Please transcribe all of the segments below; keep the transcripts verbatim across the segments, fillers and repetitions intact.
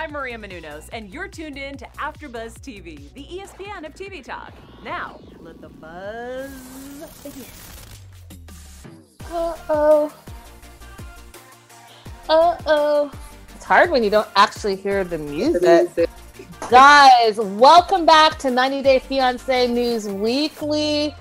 I'm Maria Menounos, and you're tuned in to AfterBuzz T V, the E S P N of T V talk. Now, let the buzz begin. Uh-oh. Uh-oh. It's hard when you don't actually hear the music. Guys, welcome back to ninety day fiancé News Weekly.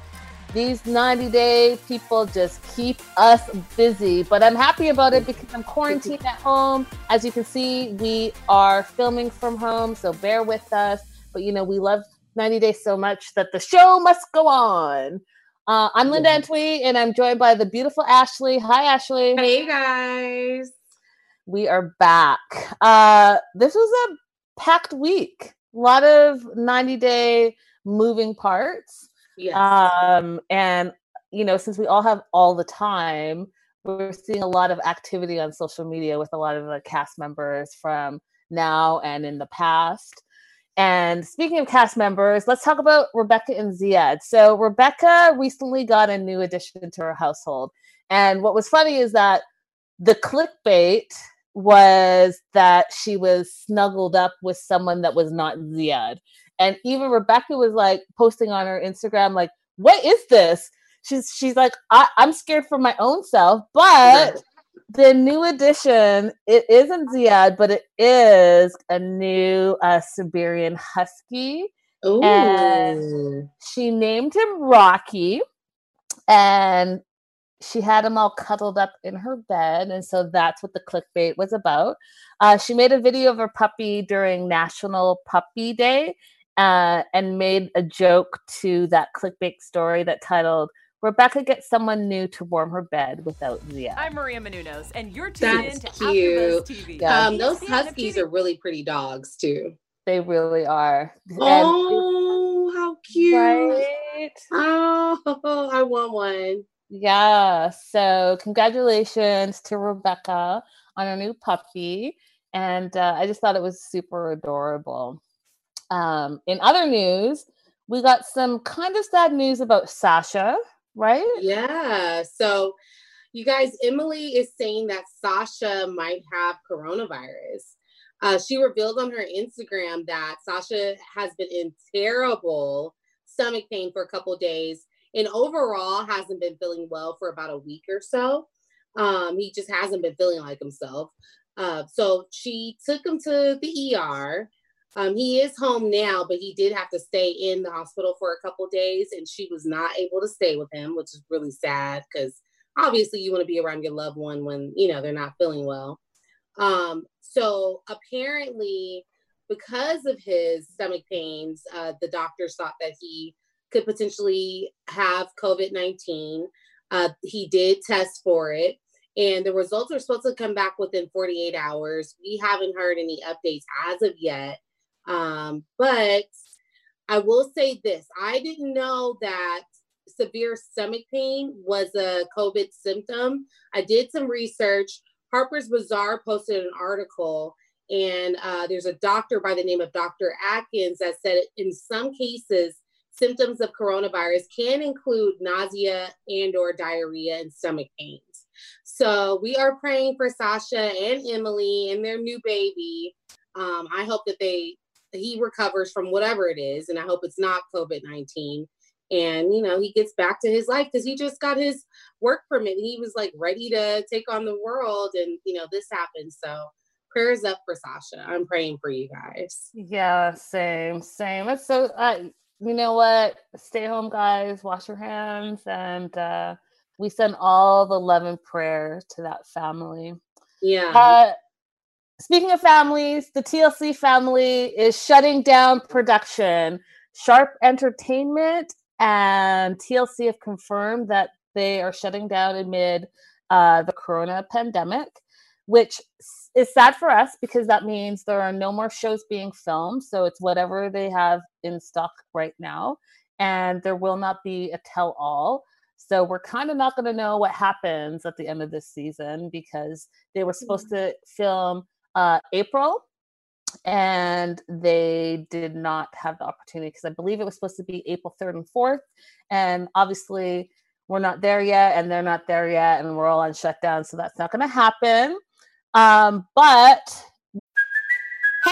These ninety day people just keep us busy, but I'm happy about it because I'm quarantined at home. As you can see, we are filming from home, so bear with us. But, you know, we love ninety days so much that the show must go on. Uh, I'm Linda Antwi, and I'm joined by the beautiful Ashley. Hi, Ashley. Hey, guys. We are back. Uh, this was a packed week. A lot of ninety day moving parts. Yes. Um, and, you know, since we all have all the time, we're seeing a lot of activity on social media with a lot of the cast members from now and in the past. And speaking of cast members, let's talk about Rebecca and Ziad. So Rebecca recently got a new addition to her household. And what was funny is that the clickbait was that she was snuggled up with someone that was not Ziad. And even Rebecca was like posting on her Instagram, like, what is this? She's she's like, I, I'm scared for my own self, but yeah. The new addition, it isn't Ziad, but it is a new uh, Siberian Husky. Ooh. And she named him Rocky, and she had him all cuddled up in her bed. And so that's what the clickbait was about. Uh, she made a video of her puppy during National Puppy Day. Uh, and made a joke to that clickbait story that titled, Rebecca gets someone new to warm her bed without Zia. I'm Maria Menounos, and you're tuned in to AfterBuzz T V. Yeah. Um, those Huskies are really pretty dogs, too. They really are. Oh, and, how cute. Right? Oh, I want one. Yeah, so congratulations to Rebecca on her new puppy. And uh, I just thought it was super adorable. Um, in other news, we got some kind of sad news about Sasha, right? Yeah. So you guys, Emily is saying that Sasha might have coronavirus. Uh, she revealed on her Instagram that Sasha has been in terrible stomach pain for a couple of days and overall hasn't been feeling well for about a week or so. Um, he just hasn't been feeling like himself. Uh, so she took him to the E R. Um, he is home now, but he did have to stay in the hospital for a couple of days, and she was not able to stay with him, which is really sad because obviously you want to be around your loved one when, you know, they're not feeling well. Um, so apparently because of his stomach pains, uh, the doctors thought that he could potentially have COVID nineteen. Uh, he did test for it, and the results are supposed to come back within forty-eight hours. We haven't heard any updates as of yet. Um, but I will say this, I didn't know that severe stomach pain was a COVID symptom. I did some research. Harper's Bazaar posted an article, and uh, there's a doctor by the name of Doctor Atkins that said in some cases, symptoms of coronavirus can include nausea and or diarrhea and stomach pains. So we are praying for Sasha and Emily and their new baby. Um, I hope that they, he recovers from whatever it is, and I hope it's not COVID nineteen, and you know he gets back to his life, because he just got his work permit and he was like ready to take on the world, and you know this happened. So prayers up for Sasha. I'm praying for you guys. Yeah, same same it's so uh you know what, stay home guys, wash your hands, and uh we send all the love and prayer to that family. Yeah. uh, Speaking of families, the T L C family is shutting down production. Sharp Entertainment and T L C have confirmed that they are shutting down amid uh, the corona pandemic, which is sad for us because that means there are no more shows being filmed. So it's whatever they have in stock right now. And there will not be a tell-all. So we're kind of not going to know what happens at the end of this season, because they were supposed mm-hmm. to film Uh, April, and they did not have the opportunity because I believe it was supposed to be April third and fourth, and obviously we're not there yet, and they're not there yet, and we're all on shutdown, so that's not going to happen. Um, but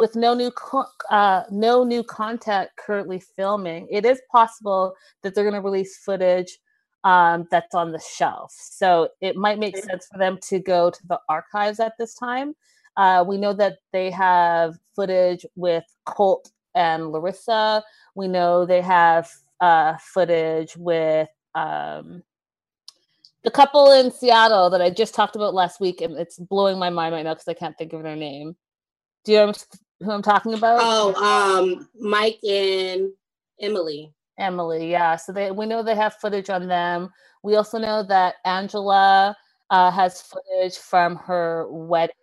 With no new uh, no new content currently filming, it is possible that they're going to release footage um, that's on the shelf. So it might make sense for them to go to the archives at this time. Uh, we know that they have footage with Colt and Larissa. We know they have uh, footage with um, the couple in Seattle that I just talked about last week, and it's blowing my mind right now because I can't think of their name. Do you know who I'm talking about? Oh, um, Mike and Emily. Emily, yeah. So they, we know they have footage on them. We also know that Angela uh, has footage from her wedding.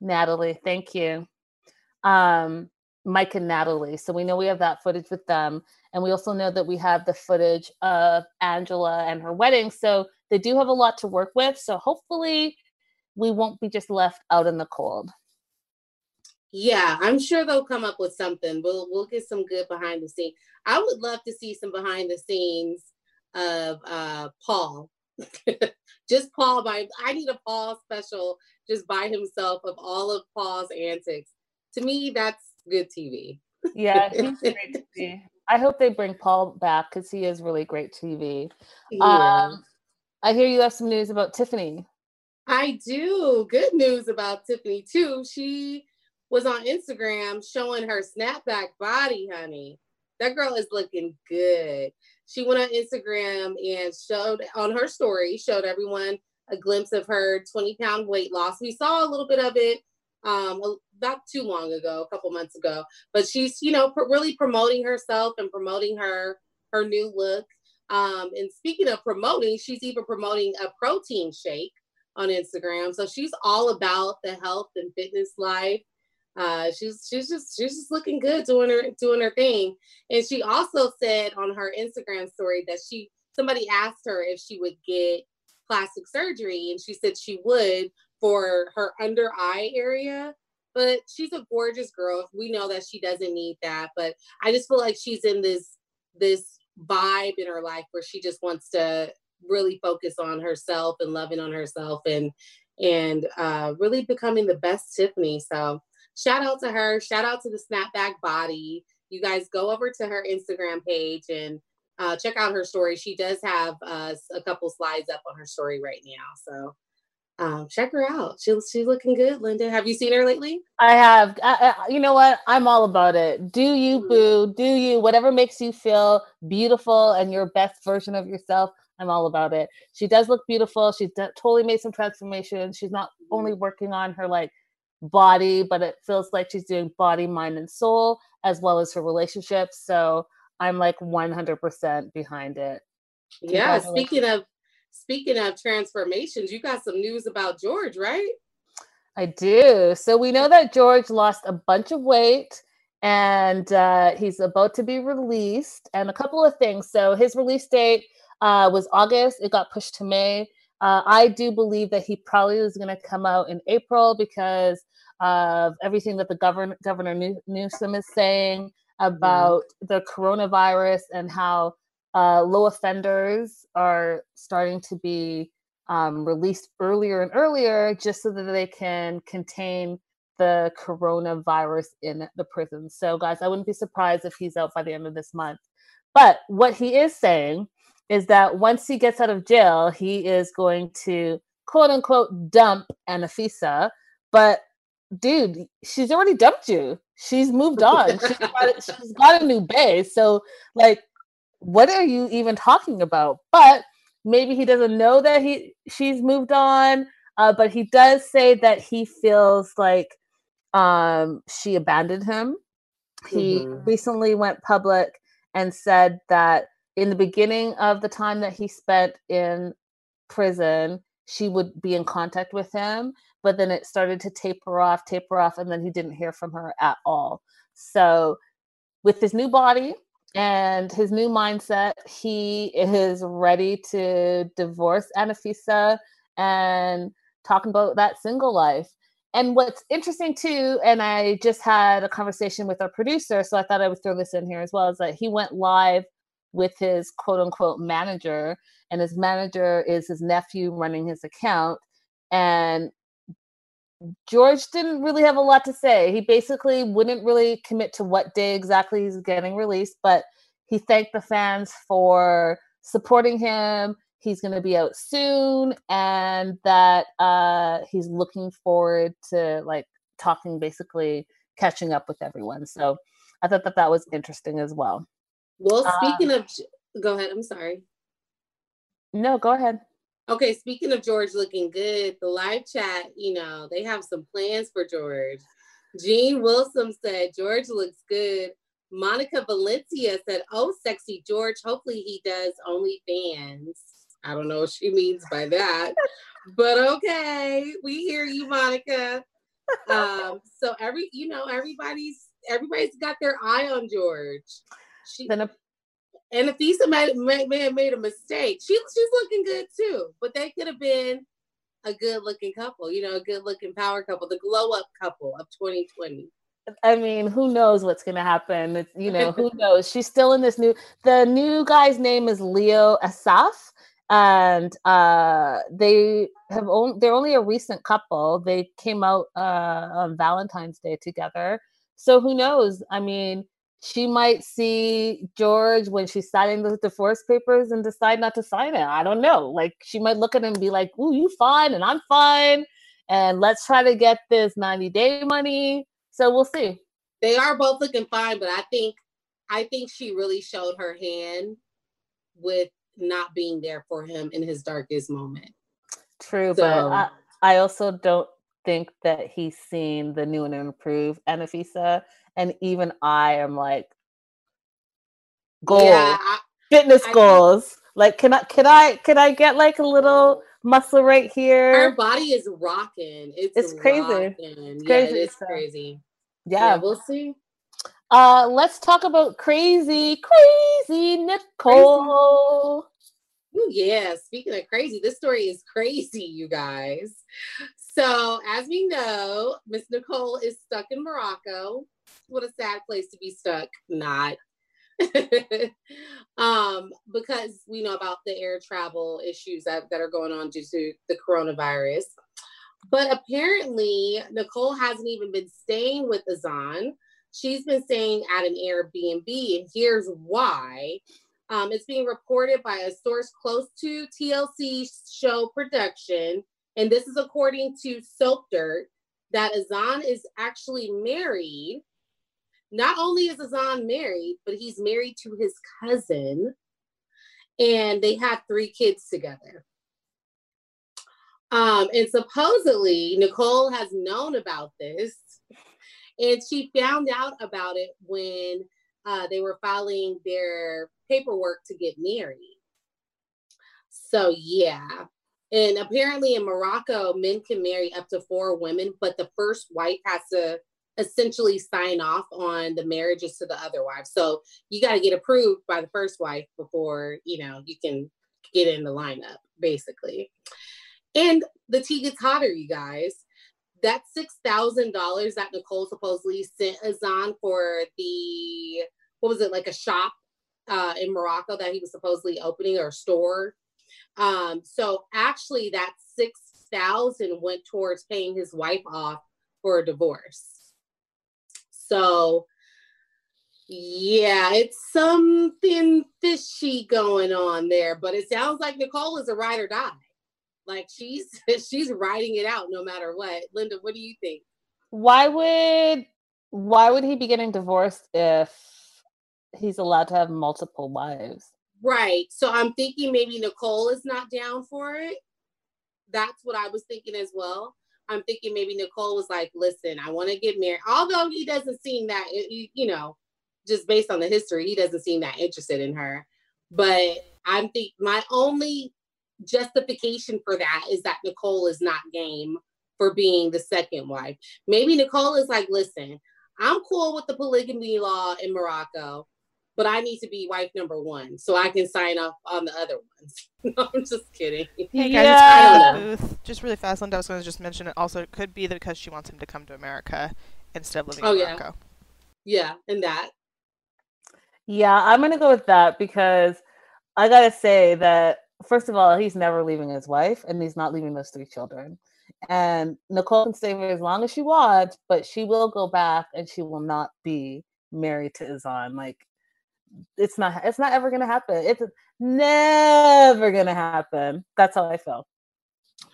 Natalie, thank you. Um, Mike and Natalie. So we know we have that footage with them. And we also know that we have the footage of Angela and her wedding. So they do have a lot to work with. So hopefully we won't be just left out in the cold. Yeah, I'm sure they'll come up with something. We'll we'll get some good behind the scenes. I would love to see some behind the scenes of uh, Paul. Just Paul by, I need a Paul special just by himself of all of Paul's antics. To me, that's good T V. Yeah, he's great T V. I hope they bring Paul back because he is really great T V. Yeah. Um, I hear you have some news about Tiffany. I do. Good news about Tiffany, too. She was on Instagram showing her snapback body, honey. That girl is looking good. She went on Instagram and showed, on her story, showed everyone a glimpse of her twenty-pound weight loss. We saw a little bit of it um, not too long ago, a couple months ago. But she's, you know, pr- really promoting herself and promoting her, her new look. Um, and speaking of promoting, she's even promoting a protein shake on Instagram. So she's all about the health and fitness life. Uh, she's she's just she's just looking good, doing her doing her thing. And she also said on her Instagram story that she somebody asked her if she would get plastic surgery, and she said she would for her under eye area. But she's a gorgeous girl. We know that she doesn't need that. But I just feel like she's in this this vibe in her life where she just wants to really focus on herself and loving on herself and and uh really becoming the best Tiffany. So shout out to her, shout out to the snapback body. You guys go over to her Instagram page and uh check out her story. She does have uh, a couple slides up on her story right now, so um check her out. She's she's looking good. Linda, have you seen her lately? I have. I, I, you know what, I'm all about it. Do you, boo, do you, whatever makes you feel beautiful and your best version of yourself, I'm all about it. She does look beautiful. She's de- totally made some transformations. She's not only working on her like body, but it feels like she's doing body, mind, and soul, as well as her relationships. So I'm like one hundred percent behind it. Yeah. Speaking of, speaking of transformations, you got some news about George, right? I do. So we know that George lost a bunch of weight. And uh, he's about to be released. And a couple of things. So his release date uh, was August. It got pushed to May. Uh, I do believe that he probably is going to come out in April because of everything that the governor, Governor New- Newsom is saying about mm-hmm. the coronavirus and how uh, low offenders are starting to be um, released earlier and earlier just so that they can contain the coronavirus in the prison. So guys, I wouldn't be surprised if he's out by the end of this month. But what he is saying is that once he gets out of jail, he is going to quote unquote dump Anfisa. But dude, she's already dumped you. She's moved on. She's got, she's got a new bae. So like, what are you even talking about? But maybe he doesn't know that he she's moved on. Uh, but he does say that he feels like Um, she abandoned him. He mm-hmm. recently went public and said that in the beginning of the time that he spent in prison, she would be in contact with him, but then it started to taper off, taper off, and then he didn't hear from her at all. So with his new body and his new mindset, he is ready to divorce Anfisa and talk about that single life. And what's interesting too, and I just had a conversation with our producer, so I thought I would throw this in here as well, is that he went live with his quote unquote manager, and his manager is his nephew running his account. And George didn't really have a lot to say. He basically wouldn't really commit to what day exactly he's getting released, but he thanked the fans for supporting him. He's going to be out soon, and that uh, he's looking forward to like talking, basically catching up with everyone. So I thought that that was interesting as well. Well, speaking um, of, go ahead. I'm sorry. No, go ahead. Okay, speaking of George looking good, the live chat, you know, they have some plans for George. Gene Wilson said, George looks good. Monica Valencia said, oh, sexy George. Hopefully he does OnlyFans. I don't know what she means by that, but okay. We hear you, Monica. Um, so every, you know, everybody's, everybody's got their eye on George. She, then a- and Anfisa may, may, may have made a mistake. She, she's looking good too, but they could have been a good looking couple, you know, a good looking power couple, the glow up couple of twenty twenty. I mean, who knows what's going to happen? It's, you know, who knows? She's still in this new, the new guy's name is Leo Asaf, and uh, they have only, they're only a recent couple. They came out uh, on Valentine's Day together. So who knows? I mean, she might see George when she's signing the divorce papers and decide not to sign it. I don't know. Like, she might look at him and be like, ooh, you fine and I'm fine. And let's try to get this ninety day money. So we'll see. They are both looking fine, but I think, I think she really showed her hand with not being there for him in his darkest moment. True. So, but I, I also don't think that he's seen the new and improved Anfisa. And even I am like, goals, yeah, I, fitness I, goals. I, like, can I, can I, can I get like a little muscle right here? Her body is rocking. It's, it's crazy. Rockin'. It's yeah, crazy. It's so crazy. Yeah. yeah, we'll see. Uh, let's talk about crazy, crazy Nicole. Crazy. Ooh, yeah, speaking of crazy, this story is crazy, you guys. So, as we know, Miss Nicole is stuck in Morocco. What a sad place to be stuck. Not. um, because we know about the air travel issues that, that are going on due to the coronavirus. But apparently, Nicole hasn't even been staying with Azan. She's been staying at an Airbnb, and here's why. Um, it's being reported by a source close to T L C show production, and this is according to Soap Dirt, that Azan is actually married. Not only is Azan married, but he's married to his cousin, and they have three kids together. Um, and supposedly, Nicole has known about this, and she found out about it when uh, they were filing their paperwork to get married. So yeah, and apparently in Morocco, men can marry up to four women, but the first wife has to essentially sign off on the marriages to the other wife. So you got to get approved by the first wife before, you know, you can get in the lineup, basically. And the tea gets hotter, you guys. That six thousand dollars that Nicole supposedly sent Azan for the, what was it, like a shop Uh, in Morocco that he was supposedly opening, or store. Um, so actually that six thousand went towards paying his wife off for a divorce. So yeah, it's something fishy going on there, but it sounds like Nicole is a ride or die. Like she's, she's riding it out no matter what. Linda, what do you think? Why would, why would he be getting divorced if he's allowed to have multiple wives? Right. So I'm thinking maybe Nicole is not down for it. That's what I was thinking as well. I'm thinking maybe Nicole was like, listen, I want to get married. Although he doesn't seem that, you know, just based on the history, he doesn't seem that interested in her. But I'm think my only justification for that is that Nicole is not game for being the second wife. Maybe Nicole is like, listen, I'm cool with the polygamy law in Morocco, but I need to be wife number one so I can sign off on the other ones. No, I'm just kidding. Hey, guys, yeah. I don't know. Just really fast, Linda, I was going to just mention it also, it could be that because she wants him to come to America instead of living oh, in Morocco. Yeah. yeah, and that. Yeah, I'm going to go with that because I got to say that, first of all, he's never leaving his wife and he's not leaving those three children. And Nicole can stay for as long as she wants, but she will go back and she will not be married to Azan. Like, it's not, it's not ever going to happen. It's never going to happen. That's how I feel.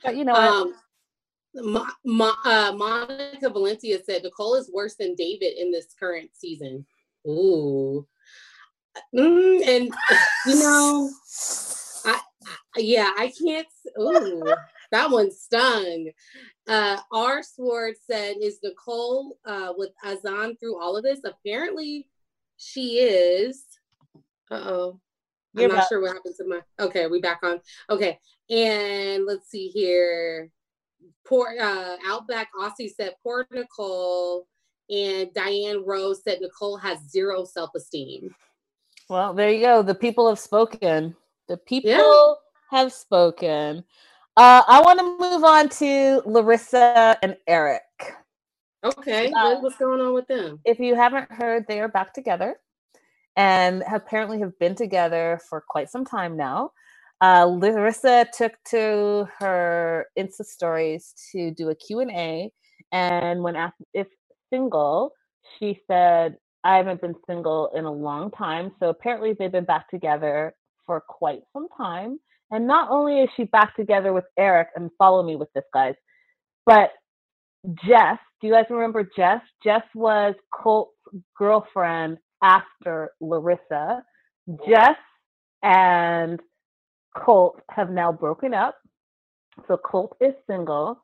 But you know what? Um, Ma- Ma- uh, Monica Valencia said, Nicole is worse than David in this current season. Ooh. Mm, and you know, I, I yeah, I can't. Ooh, that one stung. Uh, R Sword said, "Is Nicole uh, with Azan through all of this?" Apparently, she is. Uh oh, I'm not back. sure what happened to my. Okay, we back on. Okay, and let's see here. Poor uh, Outback Aussie said, "Poor Nicole." And Diane Rose said, "Nicole has zero self-esteem." Well, there you go. The people have spoken. The people yeah. have spoken. Uh, I want to move on to Larissa and Eric. Okay. Uh, what's going on with them? If you haven't heard, they are back together and apparently have been together for quite some time now. Uh, Larissa took to her Insta stories to do a Q and A. And when asked if single, she said, "I haven't been single in a long time." So apparently they've been back together for quite some time. And not only is she back together with Eric, and follow me with this, guys, but Jess, do you guys remember Jess? Jess was Colt's girlfriend after Larissa. Jess and Colt have now broken up. So Colt is single,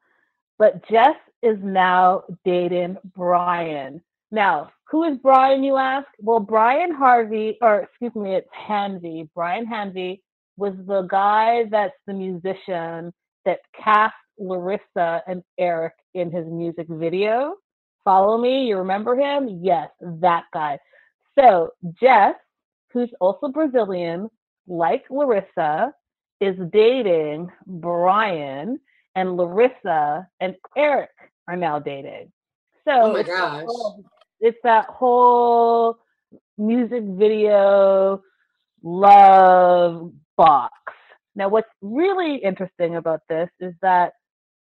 but Jess is now dating Brian. Now, who is Brian, you ask? Well, Brian Harvey, or excuse me, it's Hanvey. Brian Hanvey was the guy that's the musician that cast Larissa and Eric in his music video. Follow me? You remember him? Yes, that guy. So Jess, who's also Brazilian, like Larissa, is dating Brian, and Larissa and Eric are now dating. So oh my gosh. It's that whole music video love box. Now, what's really interesting about this is that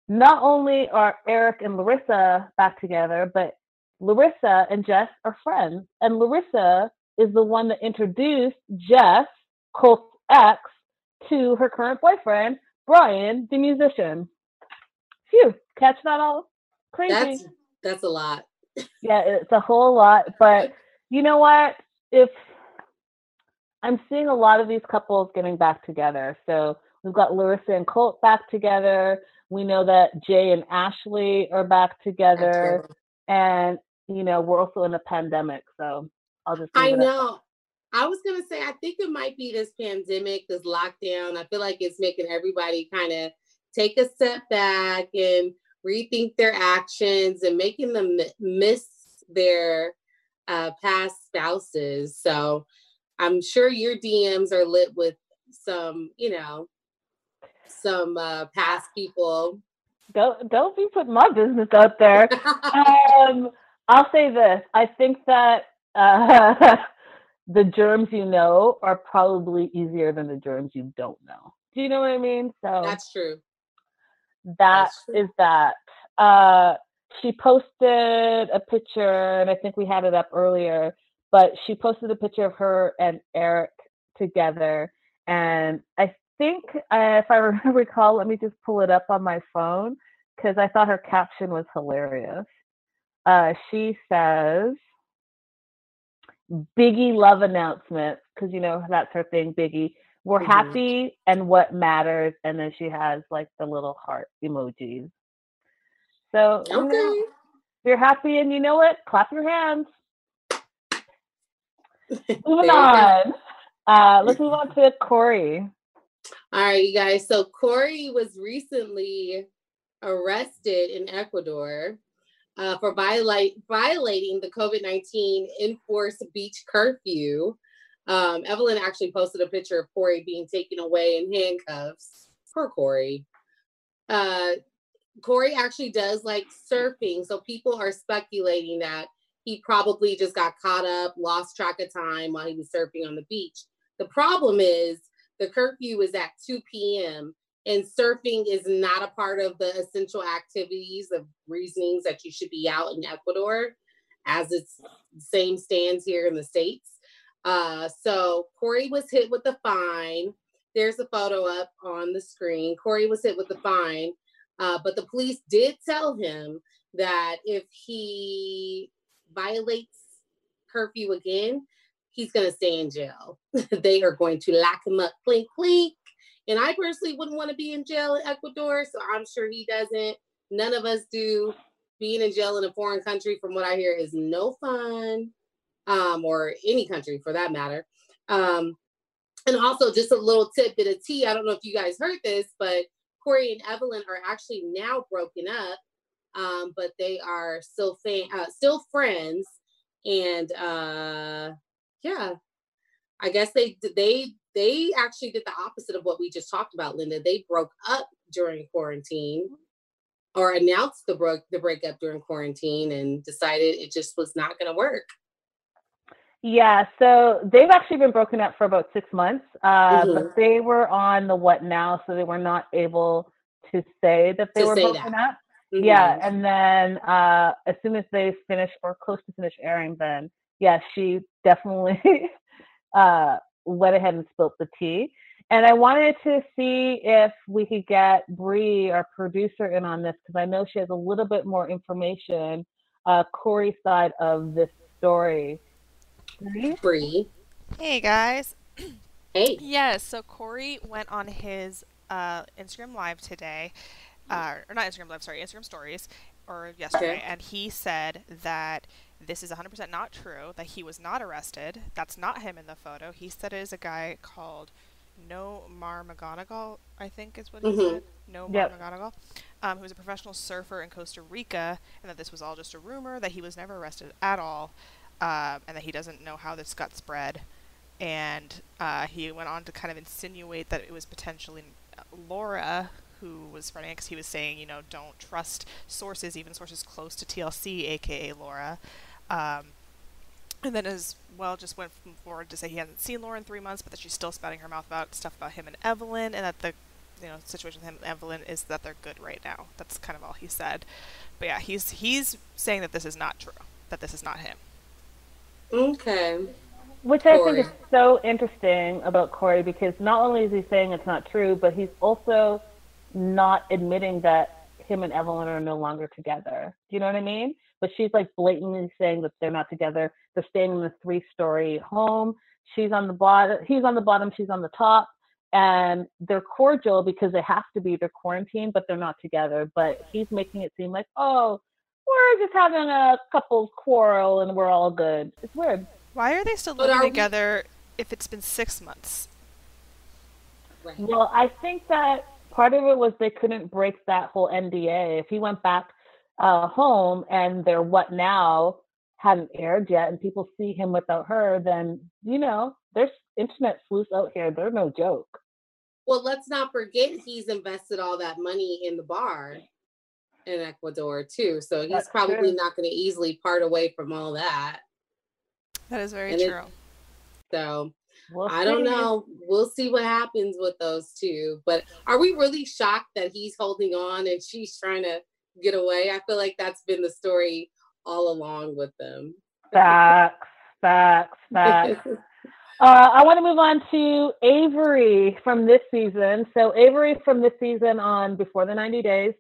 not only are Eric and Larissa back together, but Larissa and Jess are friends. And Larissa is the one that introduced Jess, Colt's ex, to her current boyfriend, Brian, the musician. Phew, catch that all? Crazy. That's, that's a lot. Yeah, it's a whole lot, but you know what? If I'm seeing a lot of these couples getting back together. So we've got Larissa and Colt back together. We know that Jay and Ashley are back together. And, you know, we're also in a pandemic. So I'll just leave I it know. Up. I was going to say, I think it might be this pandemic, this lockdown. I feel like it's making everybody kind of take a step back and rethink their actions and making them miss their uh, past spouses. So I'm sure your D Ms are lit with some, you know, some uh, past people. Don't, don't be putting my business out there. um, I'll say this. I think that uh, the germs you know are probably easier than the germs you don't know. Do you know what I mean? So that's true. That is that. Uh, she posted a picture, and I think we had it up earlier, but she posted a picture of her and Eric together. And I think, uh, if I recall, let me just pull it up on my phone because I thought her caption was hilarious. Uh, she says, "Biggie love announcement," because, you know, that's her thing, Biggie. "We're mm-hmm. happy and what matters," and then she has like the little heart emojis. So okay. you know, you're happy, and you know what? Clap your hands. Moving on. Uh, let's move on to Corey. All right, you guys. So Corey was recently arrested in Ecuador uh, for violate, violating the COVID nineteen enforced beach curfew. Um, Evelyn actually posted a picture of Corey being taken away in handcuffs. Poor Corey. Uh, Corey actually does like surfing, so people are speculating that he probably just got caught up, lost track of time while he was surfing on the beach. The problem is the curfew is at two p m and surfing is not a part of the essential activities of reasonings that you should be out in Ecuador, as it's same stands here in the States. Uh, so Corey was hit with a fine. There's a photo up on the screen. Corey was hit with a fine, uh, but the police did tell him that if he violates curfew again, he's going to stay in jail. They are going to lock him up, clink, clink. And I personally wouldn't want to be in jail in Ecuador, so I'm sure he doesn't. None of us do. Being in jail in a foreign country, from what I hear, is no fun, um, or any country for that matter. Um, and also just a little tidbit of tea. I don't know if you guys heard this, but Corey and Evelyn are actually now broken up, um, but they are still, fan uh, still friends. And uh, yeah, I guess they they... They actually did the opposite of what we just talked about, Linda. They broke up during quarantine, or announced the break the breakup during quarantine, and decided it just was not going to work. Yeah, so they've actually been broken up for about six months, uh, mm-hmm. but they were on the what now, so they were not able to say that they to were broken that. up. Mm-hmm. Yeah, and then uh, as soon as they finished or close to finish airing, then yeah, she definitely. uh, went ahead and spilled the tea. And I wanted to see if we could get Bree, our producer, in on this, because I know she has a little bit more information, uh, Corey's side of this story. Bree. Hey, guys. Hey. Yes, yeah, so Corey went on his uh, Instagram Live today, uh, or not Instagram Live, sorry, Instagram Stories, or yesterday, okay. and he said that this is one hundred percent not true, that he was not arrested. That's not him in the photo. He said it is a guy called No Mar McGonagall, I think is what he mm-hmm. said. No Mar yep. McGonagall, um, who was a professional surfer in Costa Rica, and that this was all just a rumor, that he was never arrested at all, uh, and that he doesn't know how this got spread. And uh, he went on to kind of insinuate that it was potentially Laura who was running, because he was saying, you know, don't trust sources, even sources close to T L C, a k a. Laura. Um, and then as well just went forward to say he hasn't seen Laura in three months, but that she's still spouting her mouth about stuff about him and Evelyn, and that the you know situation with him and Evelyn is that they're good right now. That's kind of all he said. But yeah, he's he's saying that this is not true, that this is not him. Okay. Which I Corey. think is so interesting about Corey, because not only is he saying it's not true, but he's also not admitting that him and Evelyn are no longer together. Do you know what I mean? But she's like blatantly saying that they're not together. They're staying in the three-story home. She's on the bottom. He's on the bottom. She's on the top. And they're cordial because they have to be. They're quarantined, but they're not together. But he's making it seem like, oh, we're just having a couple's quarrel and we're all good. It's weird. Why are they still living together if it's been six months? Right. Well, I think that part of it was they couldn't break that whole N D A. If he went back uh, home and their what now hadn't aired yet and people see him without her, then, you know, there's internet sleuths out here. They're no joke. Well, let's not forget he's invested all that money in the bar in Ecuador, too. So he's That's probably true. not going to easily part away from all that. That is very and true. So... We'll I don't know. We'll see what happens with those two. But are we really shocked that he's holding on and she's trying to get away? I feel like that's been the story all along with them. Facts, facts, facts. uh, I want to move on to Avery from this season. So Avery from this season on Before the ninety Days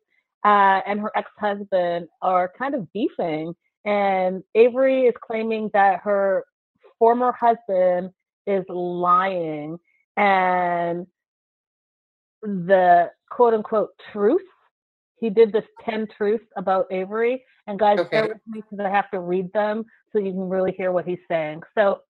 uh, and her ex-husband are kind of beefing. And Avery is claiming that her former husband is lying, and the quote-unquote truth, he did this ten truths about Avery, and guys bear with me because I have to read them so you can really hear what he's saying. So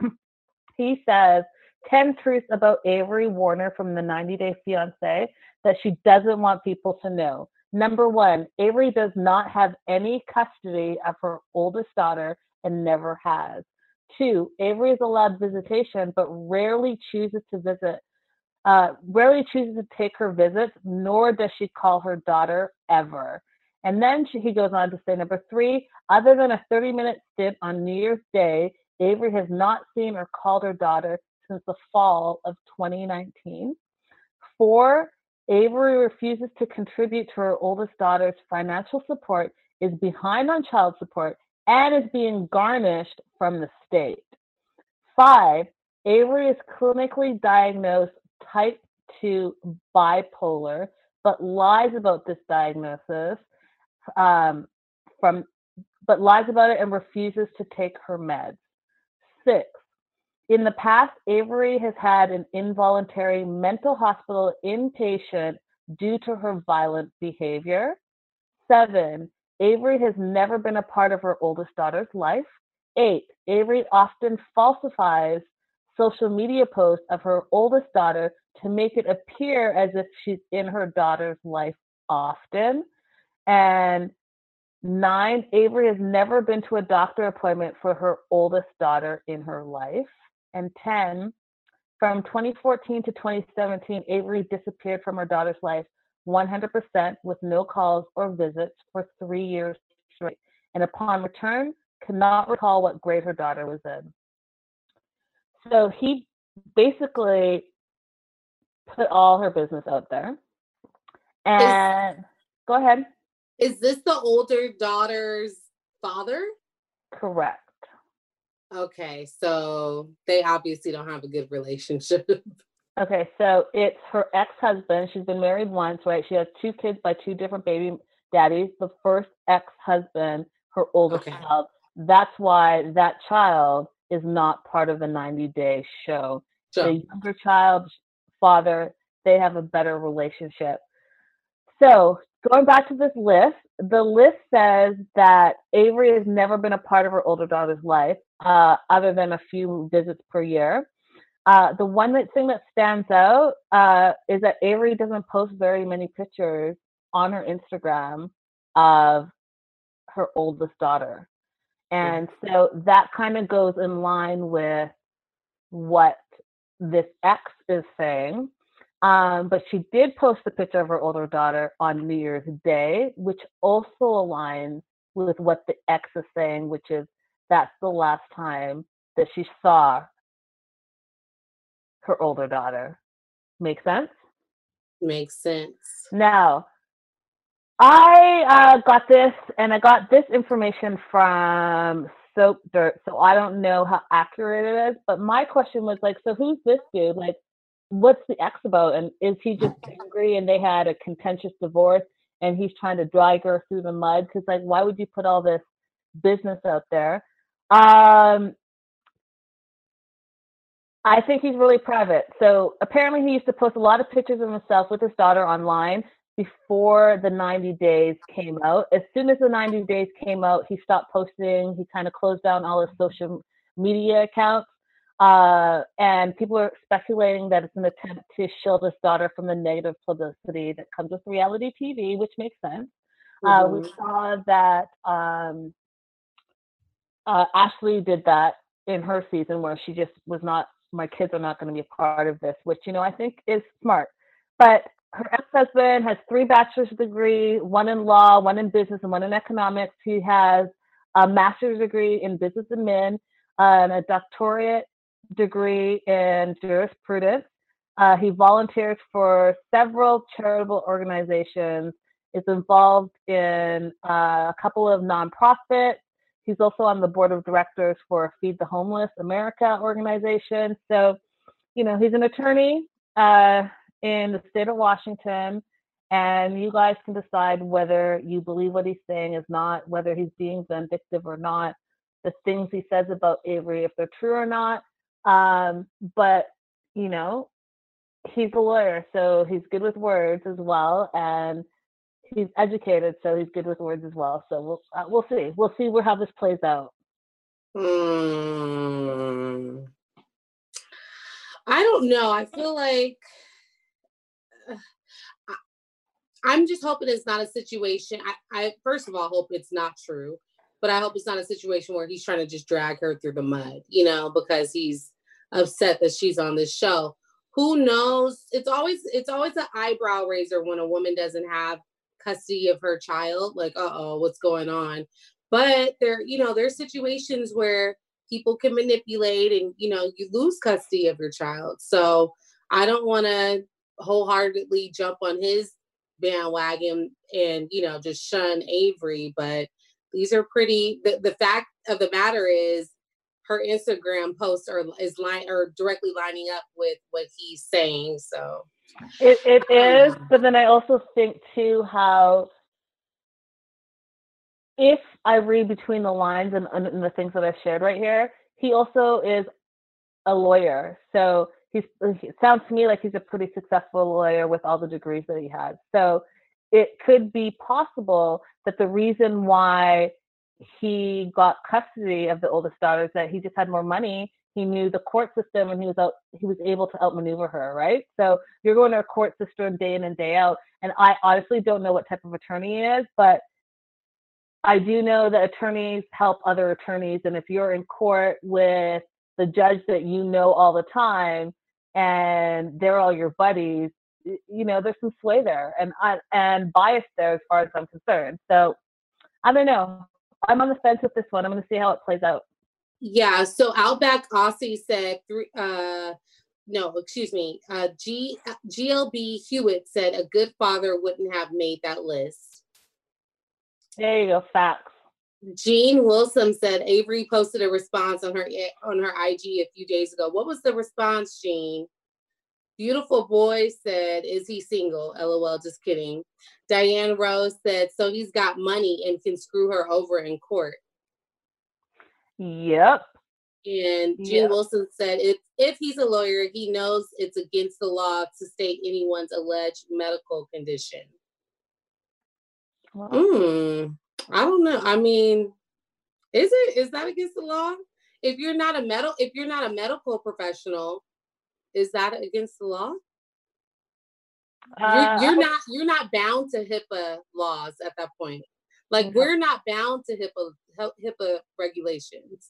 he says ten truths about Avery Warner from the ninety Day Fiancé that she doesn't want people to know. Number one, Avery does not have any custody of her oldest daughter and never has. Two, Avery is allowed visitation, but rarely chooses to visit, uh, rarely chooses to take her visits, nor does she call her daughter ever. And then she, he goes on to say, number three, other than a thirty-minute stint on New Year's Day, Avery has not seen or called her daughter since the fall of twenty nineteen. Four, Avery refuses to contribute to her oldest daughter's financial support, is behind on child support, and is being garnished from the state. Five, Avery is clinically diagnosed type two bipolar, but lies about this diagnosis, um, from, but lies about it and refuses to take her meds. Six, in the past, Avery has had an involuntary mental hospital inpatient due to her violent behavior. Seven, Avery has never been a part of her oldest daughter's life. Eight, Avery often falsifies social media posts of her oldest daughter to make it appear as if she's in her daughter's life often. And nine, Avery has never been to a doctor appointment for her oldest daughter in her life. And ten, from twenty fourteen to twenty seventeen, Avery disappeared from her daughter's life one hundred percent with no calls or visits for three years straight. And upon return, could not recall what grade her daughter was in. So he basically put all her business out there. And is, go ahead. Is this the older daughter's father? Correct. Okay, so they obviously don't have a good relationship. Okay, so it's her ex-husband. She's been married once, right? She has two kids by two different baby daddies. The first ex-husband, her oldest okay. child. That's why that child is not part of the ninety day show. So, the younger child's father, they have a better relationship. So going back to this list, the list says that Avery has never been a part of her older daughter's life, uh, other than a few visits per year. Uh, the one that thing that stands out uh, is that Avery doesn't post very many pictures on her Instagram of her oldest daughter. And so that kind of goes in line with what this ex is saying. Um, but she did post a picture of her older daughter on New Year's Day, which also aligns with what the ex is saying, which is that's the last time that she saw her older daughter. Make sense? Makes sense. Now, I uh, got this, and I got this information from Soap Dirt, so I don't know how accurate it is, but my question was like, so who's this dude? Like, what's the ex about? And is he just angry and they had a contentious divorce and he's trying to drag her through the mud? Because like, why would you put all this business out there? Um, I think he's really private. So apparently he used to post a lot of pictures of himself with his daughter online before the ninety days came out. As soon as the ninety days came out, he stopped posting. He kind of closed down all his social media accounts. Uh, and people are speculating that it's an attempt to shield his daughter from the negative publicity that comes with reality T V, which makes sense. Uh, mm-hmm. We saw that um, uh, Ashley did that in her season where she just was not, my kids are not going to be a part of this, which, you know, I think is smart. But her ex-husband has three bachelor's degrees, one in law, one in business, and one in economics. He has a master's degree in business admin and a doctorate degree in jurisprudence. Uh, he volunteers for several charitable organizations, is involved in uh, a couple of nonprofits. He's also on the board of directors for Feed the Homeless America organization. So, you know, he's an attorney uh, in the state of Washington, and you guys can decide whether you believe what he's saying is not, whether he's being vindictive or not, the things he says about Avery, if they're true or not. Um, but, you know, he's a lawyer, so he's good with words as well. And he's educated, so he's good with words as well. So we'll, uh, we'll see. We'll see where, how this plays out. Mm. I don't know. I feel like I'm just hoping it's not a situation. I, I first of all hope it's not true, but I hope it's not a situation where he's trying to just drag her through the mud, you know, because he's upset that she's on this show. Who knows? It's always it's always an eyebrow raiser when a woman doesn't have custody of her child. Like, uh-oh, what's going on? But there, you know, there's situations where people can manipulate and, you know, you lose custody of your child. So I don't want to wholeheartedly jump on his bandwagon and, you know, just shun Avery. But these are pretty, the, the fact of the matter is her Instagram posts are is line or directly lining up with what he's saying. So it, it is. Um, but then I also think too, how if I read between the lines and, and the things that I've shared right here, he also is a lawyer. So he's, it sounds to me like he's a pretty successful lawyer with all the degrees that he has. So it could be possible that the reason why he got custody of the oldest daughter is that he just had more money. He knew the court system and he was out, he was able to outmaneuver her, right? So you're going to a court system day in and day out. And I honestly don't know what type of attorney he is, but I do know that attorneys help other attorneys. And if you're in court with the judge that you know all the time and they're all your buddies, you know, there's some sway there and and bias there as far as I'm concerned. So I don't know. I'm on the fence with this one. I'm going to see how it plays out. Yeah. So Outback Aussie said, uh, no, excuse me. Uh, G GLB Hewitt said a good father wouldn't have made that list. There you go. Facts. Jean Wilson said Avery posted a response on her, on her I G a few days ago. What was the response, Jean? Beautiful Boy said, is he single? L O L, just kidding. Diane Rose said, so he's got money and can screw her over in court. Yep. And Jean yep. Wilson said, if, if he's a lawyer, he knows it's against the law to state anyone's alleged medical condition. Wow. Mm, I don't know. I mean, is it, is that against the law? If you're not a medical, if you're not a medical professional, is that against the law? Uh, you're, you're not. You're not bound to HIPAA laws at that point. Like mm-hmm. we're not bound to HIPAA HIPAA regulations.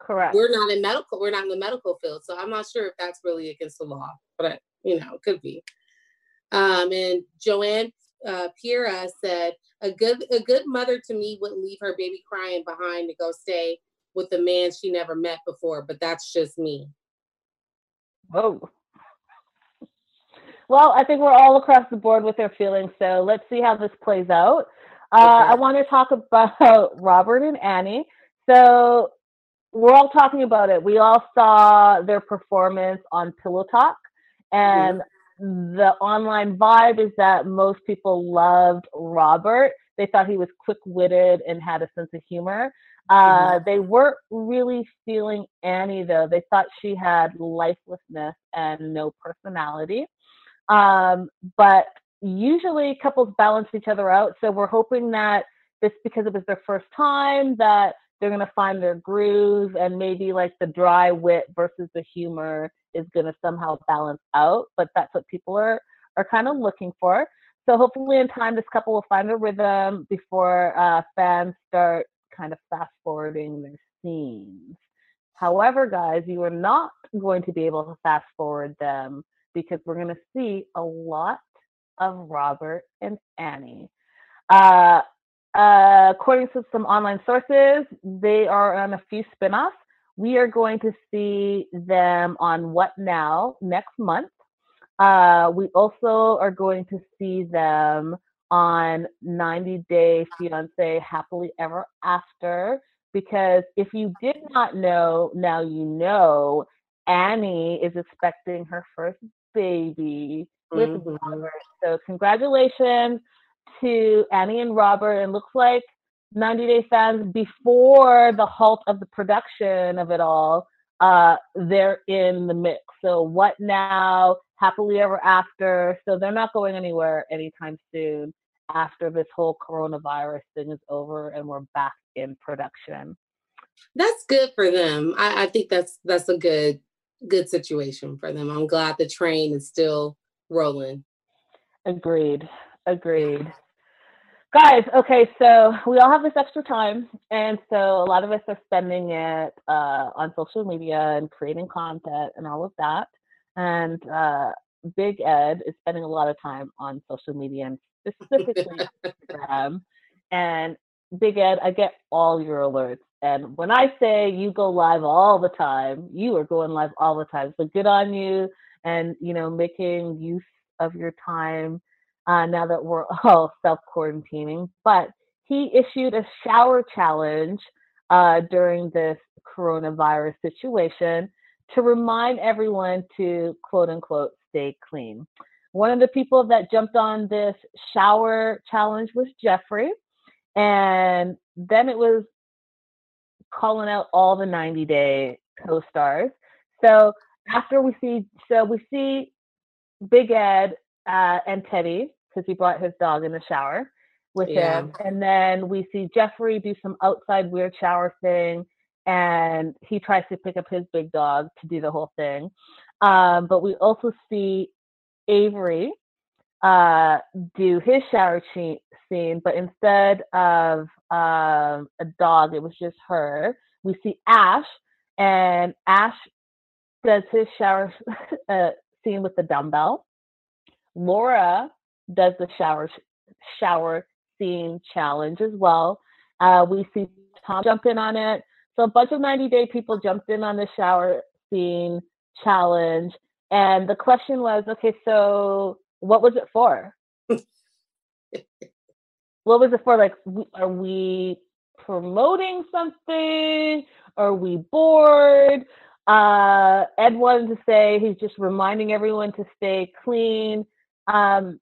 Correct. We're not in medical. We're not in the medical field, so I'm not sure if that's really against the law. But you know, it could be. Um, and Joanne uh, Piera said, "A good a good mother to me wouldn't leave her baby crying behind to go stay with the man she never met before." But that's just me. Whoa. Well, I think we're all across the board with their feelings, so let's see how this plays out. Uh, okay. I want to talk about Robert and Annie. So we're all talking about it. We all saw their performance on Pillow Talk, and mm-hmm. the online vibe is that most people loved Robert. They thought he was quick-witted and had a sense of humor. Uh, they weren't really feeling Annie, though. They thought she had lifelessness and no personality. Um, but usually couples balance each other out. So we're hoping that this, because it was their first time, that they're going to find their groove and maybe like the dry wit versus the humor is going to somehow balance out. But that's what people are, are kind of looking for. So hopefully in time, this couple will find a rhythm before uh, fans start kind of fast forwarding their scenes. However, guys, you are not going to be able to fast forward them because we're going to see a lot of Robert and Annie. Uh, uh, according to some online sources, they are on a few spinoffs. We are going to see them on What Now next month. Uh, we also are going to see them on ninety day fiancé Happily Ever After, because if you did not know, now you know, Annie is expecting her first baby with mm-hmm. Robert. So congratulations to Annie and Robert. And looks like ninety day fans, before the halt of the production of it all, uh, they're in the mix. So What Now, Happily Ever After. So they're not going anywhere anytime soon after this whole coronavirus thing is over and we're back in production. That's good for them. I, I think that's that's a good good situation for them. I'm glad the train is still rolling. Agreed. Agreed. Guys, okay, so we all have this extra time, and so a lot of us are spending it uh, on social media and creating content and all of that. And uh, Big Ed is spending a lot of time on social media and specifically Instagram. And Big Ed, I get all your alerts. And when I say you go live all the time, you are going live all the time. So good on you, and, you know, making use of your time uh, now that we're all self-quarantining. But he issued a shower challenge uh, during this coronavirus situation to remind everyone to, quote unquote, stay clean. One of the people that jumped on this shower challenge was Jeffrey. And then it was calling out all the ninety day co-stars. So after we see, so we see Big Ed uh, and Teddy, because he brought his dog in the shower with yeah. him. And then we see Jeffrey do some outside weird shower thing. And he tries to pick up his big dog to do the whole thing. Um, but we also see Avery uh, do his shower che- scene, but instead of um, a dog, it was just her. We see Ash, and Ash does his shower uh, scene with the dumbbell. Laura does the shower shower scene challenge as well. Uh, we see Tom jump in on it. So a bunch of ninety day people jumped in on the shower scene challenge. And the question was, okay, so what was it for? What was it for? Like, are we promoting something? Are we bored? Uh, Ed wanted to say he's just reminding everyone to stay clean. Um,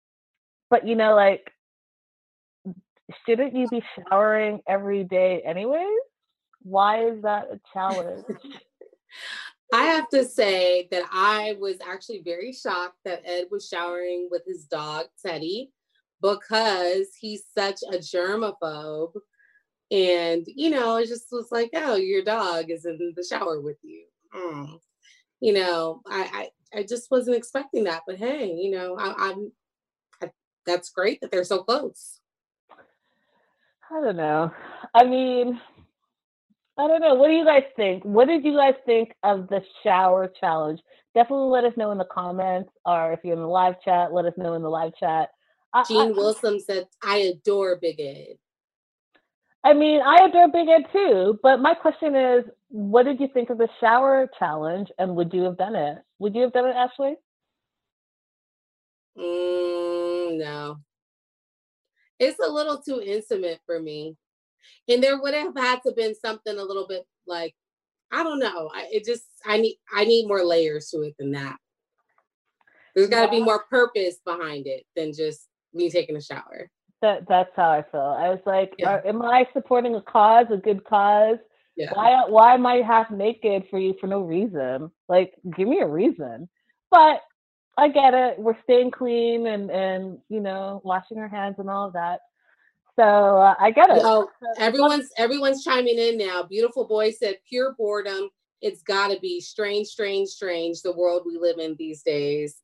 but, you know, like, shouldn't you be showering every day anyways? Why is that a challenge? I have to say that I was actually very shocked that Ed was showering with his dog, Teddy, because he's such a germaphobe. And, you know, it just was like, oh, your dog is in the shower with you. Mm. You know, I, I, I just wasn't expecting that. But hey, you know, I, I'm I, that's great that they're so close. I don't know. I mean... I don't know. What do you guys think? What did you guys think of the shower challenge? Definitely let us know in the comments, or if you're in the live chat, let us know in the live chat. Gene Wilson said, I adore Big Ed. I mean, I adore Big Ed too, but my question is, what did you think of the shower challenge, and would you have done it? Would you have done it, Ashley? Mm, no. It's a little too intimate for me. And there would have had to been something a little bit like, I don't know. I, it just, I need, I need more layers to it than that. There's got to yeah. be more purpose behind it than just me taking a shower. That that's how I feel. I was like, yeah. are, am I supporting a cause, a good cause? Yeah. Why, why am I half naked for you for no reason? Like, give me a reason. But I get it. We're staying clean and, and, you know, washing our hands and all of that. So uh, I get it. So everyone's everyone's chiming in now. Beautiful boy said, "Pure boredom. It's got to be strange, strange, strange. The world we live in these days."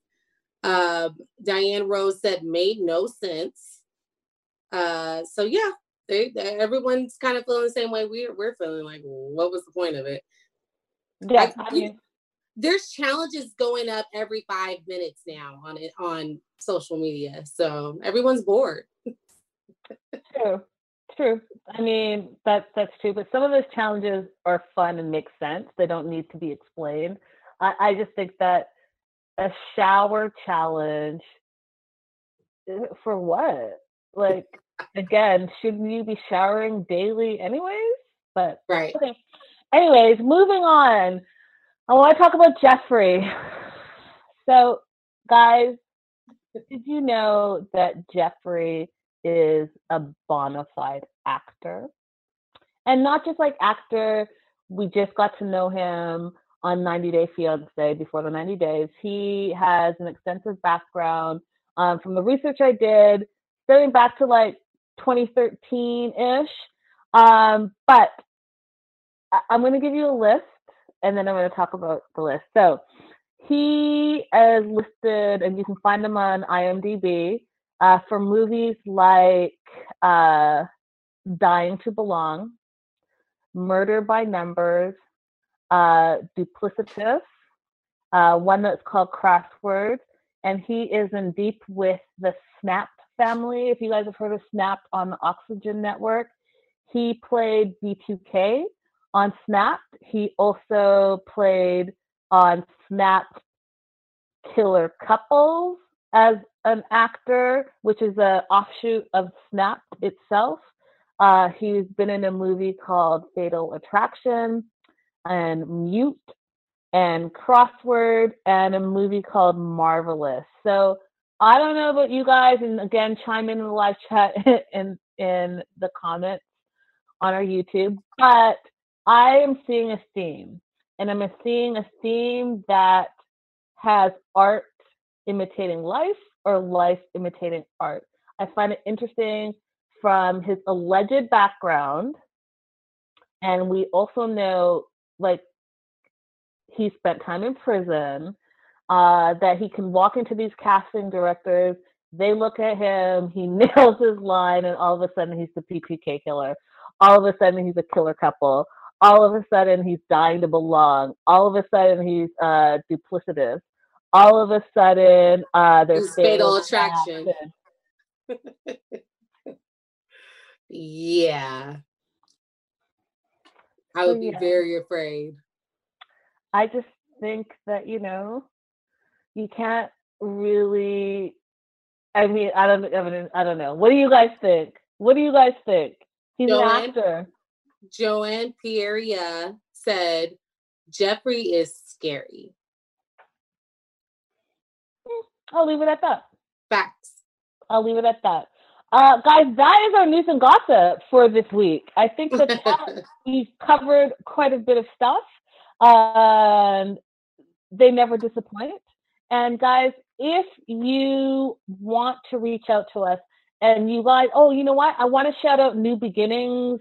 Uh, Diane Rose said, "Made no sense." Uh, so yeah, they, they, everyone's kind of feeling the same way we're we're feeling. Like, what was the point of it? Yeah, I, I mean, we, there's challenges going up every five minutes now on on social media. So everyone's bored. True, true. I mean, that, that's true. But some of those challenges are fun and make sense. They don't need to be explained. I, I just think that a shower challenge, for what? Like, again, shouldn't you be showering daily anyways? But right. Okay. Anyways, moving on. I want to talk about Jeffrey. So, guys, did you know that Jeffrey is a bona fide actor? And not just like actor, we just got to know him on ninety day fiancé, before the ninety days. He has an extensive background. Um, from the research I did, going back to like twenty thirteen-ish. Um, but I- I'm going to give you a list, and then I'm going to talk about the list. So he is listed, and you can find him on I M D B, uh, for movies like uh, Dying to Belong, Murder by Numbers, uh, Duplicitous, uh, one that's called Crossword, and he is in deep with the Snap family. If you guys have heard of Snap on the Oxygen Network, he played B two K on Snap. He also played on Snap Killer Couples as an actor, which is an offshoot of Snap itself. Uh, he's been in a movie called Fatal Attraction and Mute and Crossword and a movie called Marvelous. So I don't know about you guys, and again, chime in in the live chat and in the comments on our YouTube, but I am seeing a theme, and I'm seeing a theme that has art imitating life or life imitating art. I find it interesting from his alleged background, and we also know, like, he spent time in prison, uh, that he can walk into these casting directors, they look at him, he nails his line, and all of a sudden he's the P P K killer. All of a sudden he's a killer couple. All of a sudden he's dying to belong. All of a sudden he's uh, duplicitous. All of a sudden uh, there's fatal, fatal attraction. attraction. Yeah. I would be yeah. very afraid. I just think that, you know, you can't really, I mean, I don't, I mean, I don't know. What do you guys think? What do you guys think? He's Joanne, an actor. Joanne Pieria said, Jeffrey is scary. I'll leave it at that. Facts. I'll leave it at that. Uh, guys, that is our news and gossip for this week. I think that, that we've covered quite a bit of stuff. Um, they never disappoint. And guys, if you want to reach out to us, and you guys, oh, you know what? I want to shout out New Beginnings,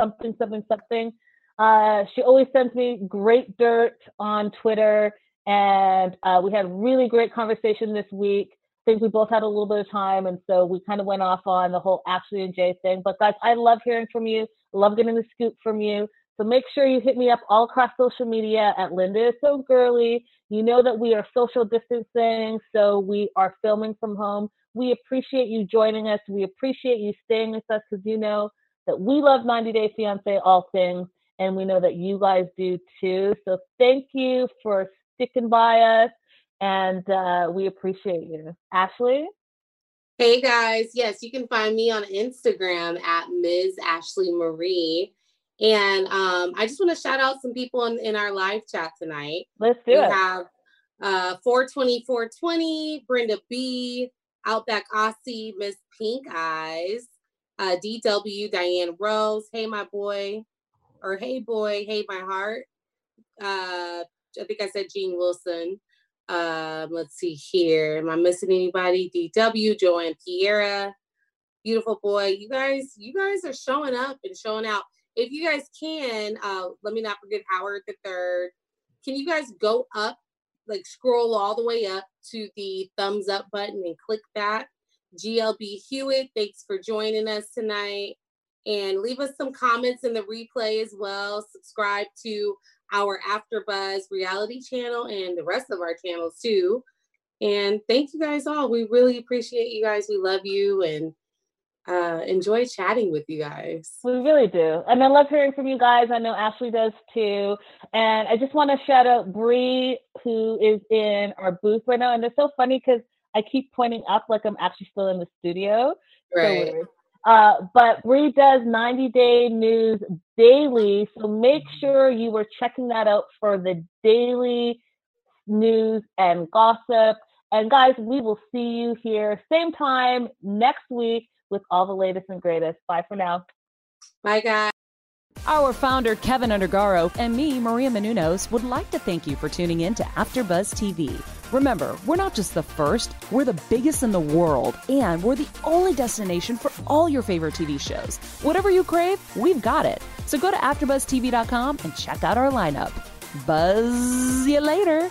something, something, something. Uh, she always sends me great dirt on Twitter. And uh, we had a really great conversation this week. I think we both had a little bit of time. And so we kind of went off on the whole Ashley and Jay thing. But guys, I love hearing from you. Love getting the scoop from you. So make sure you hit me up all across social media at Linda Is So Girly. You know that we are social distancing, so we are filming from home. We appreciate you joining us. We appreciate you staying with us, because you know that we love ninety Day Fiancé, all things, and we know that you guys do too. So thank you for sticking by us, and uh, we appreciate you. Ashley? Hey, guys. Yes, you can find me on Instagram at Miz Ashley Marie. And um, I just want to shout out some people in, in our live chat tonight. Let's do we it. We have uh, four twenty four twenty, Brenda B., Outback Aussie, Miss Pink Eyes, uh, D W, Diane Rose, Hey My Boy, or Hey Boy, Hey My Heart. Uh, I think I said Gene Wilson. Uh, let's see here. Am I missing anybody? D W, Joanne Pierre, Beautiful Boy. You guys, you guys are showing up and showing out. If you guys can, uh, let me not forget Howard the Third. Can you guys go up, like scroll all the way up to the thumbs up button and click that? G L B Hewitt, thanks for joining us tonight. And leave us some comments in the replay as well. Subscribe to our AfterBuzz reality channel and the rest of our channels too. And thank you guys all. We really appreciate you guys. We love you, and uh enjoy chatting with you guys. We really do, and I love hearing from you guys. I know Ashley does too. And I just want to shout out Bree, who is in our booth right now, and it's so funny because I keep pointing up like I'm actually still in the studio, right? So weird. Uh but Bree does ninety Day News daily, so make sure you are checking that out for the daily news and gossip. And guys, we will see you here same time next week with all the latest and greatest. Bye for now. Bye, guys. Our founder, Kevin Undergaro, and me, Maria Menounos, would like to thank you for tuning in to AfterBuzz T V. Remember, we're not just the first, we're the biggest in the world, and we're the only destination for all your favorite T V shows. Whatever you crave, we've got it. So go to after buzz t v dot com and check out our lineup. Buzz you later.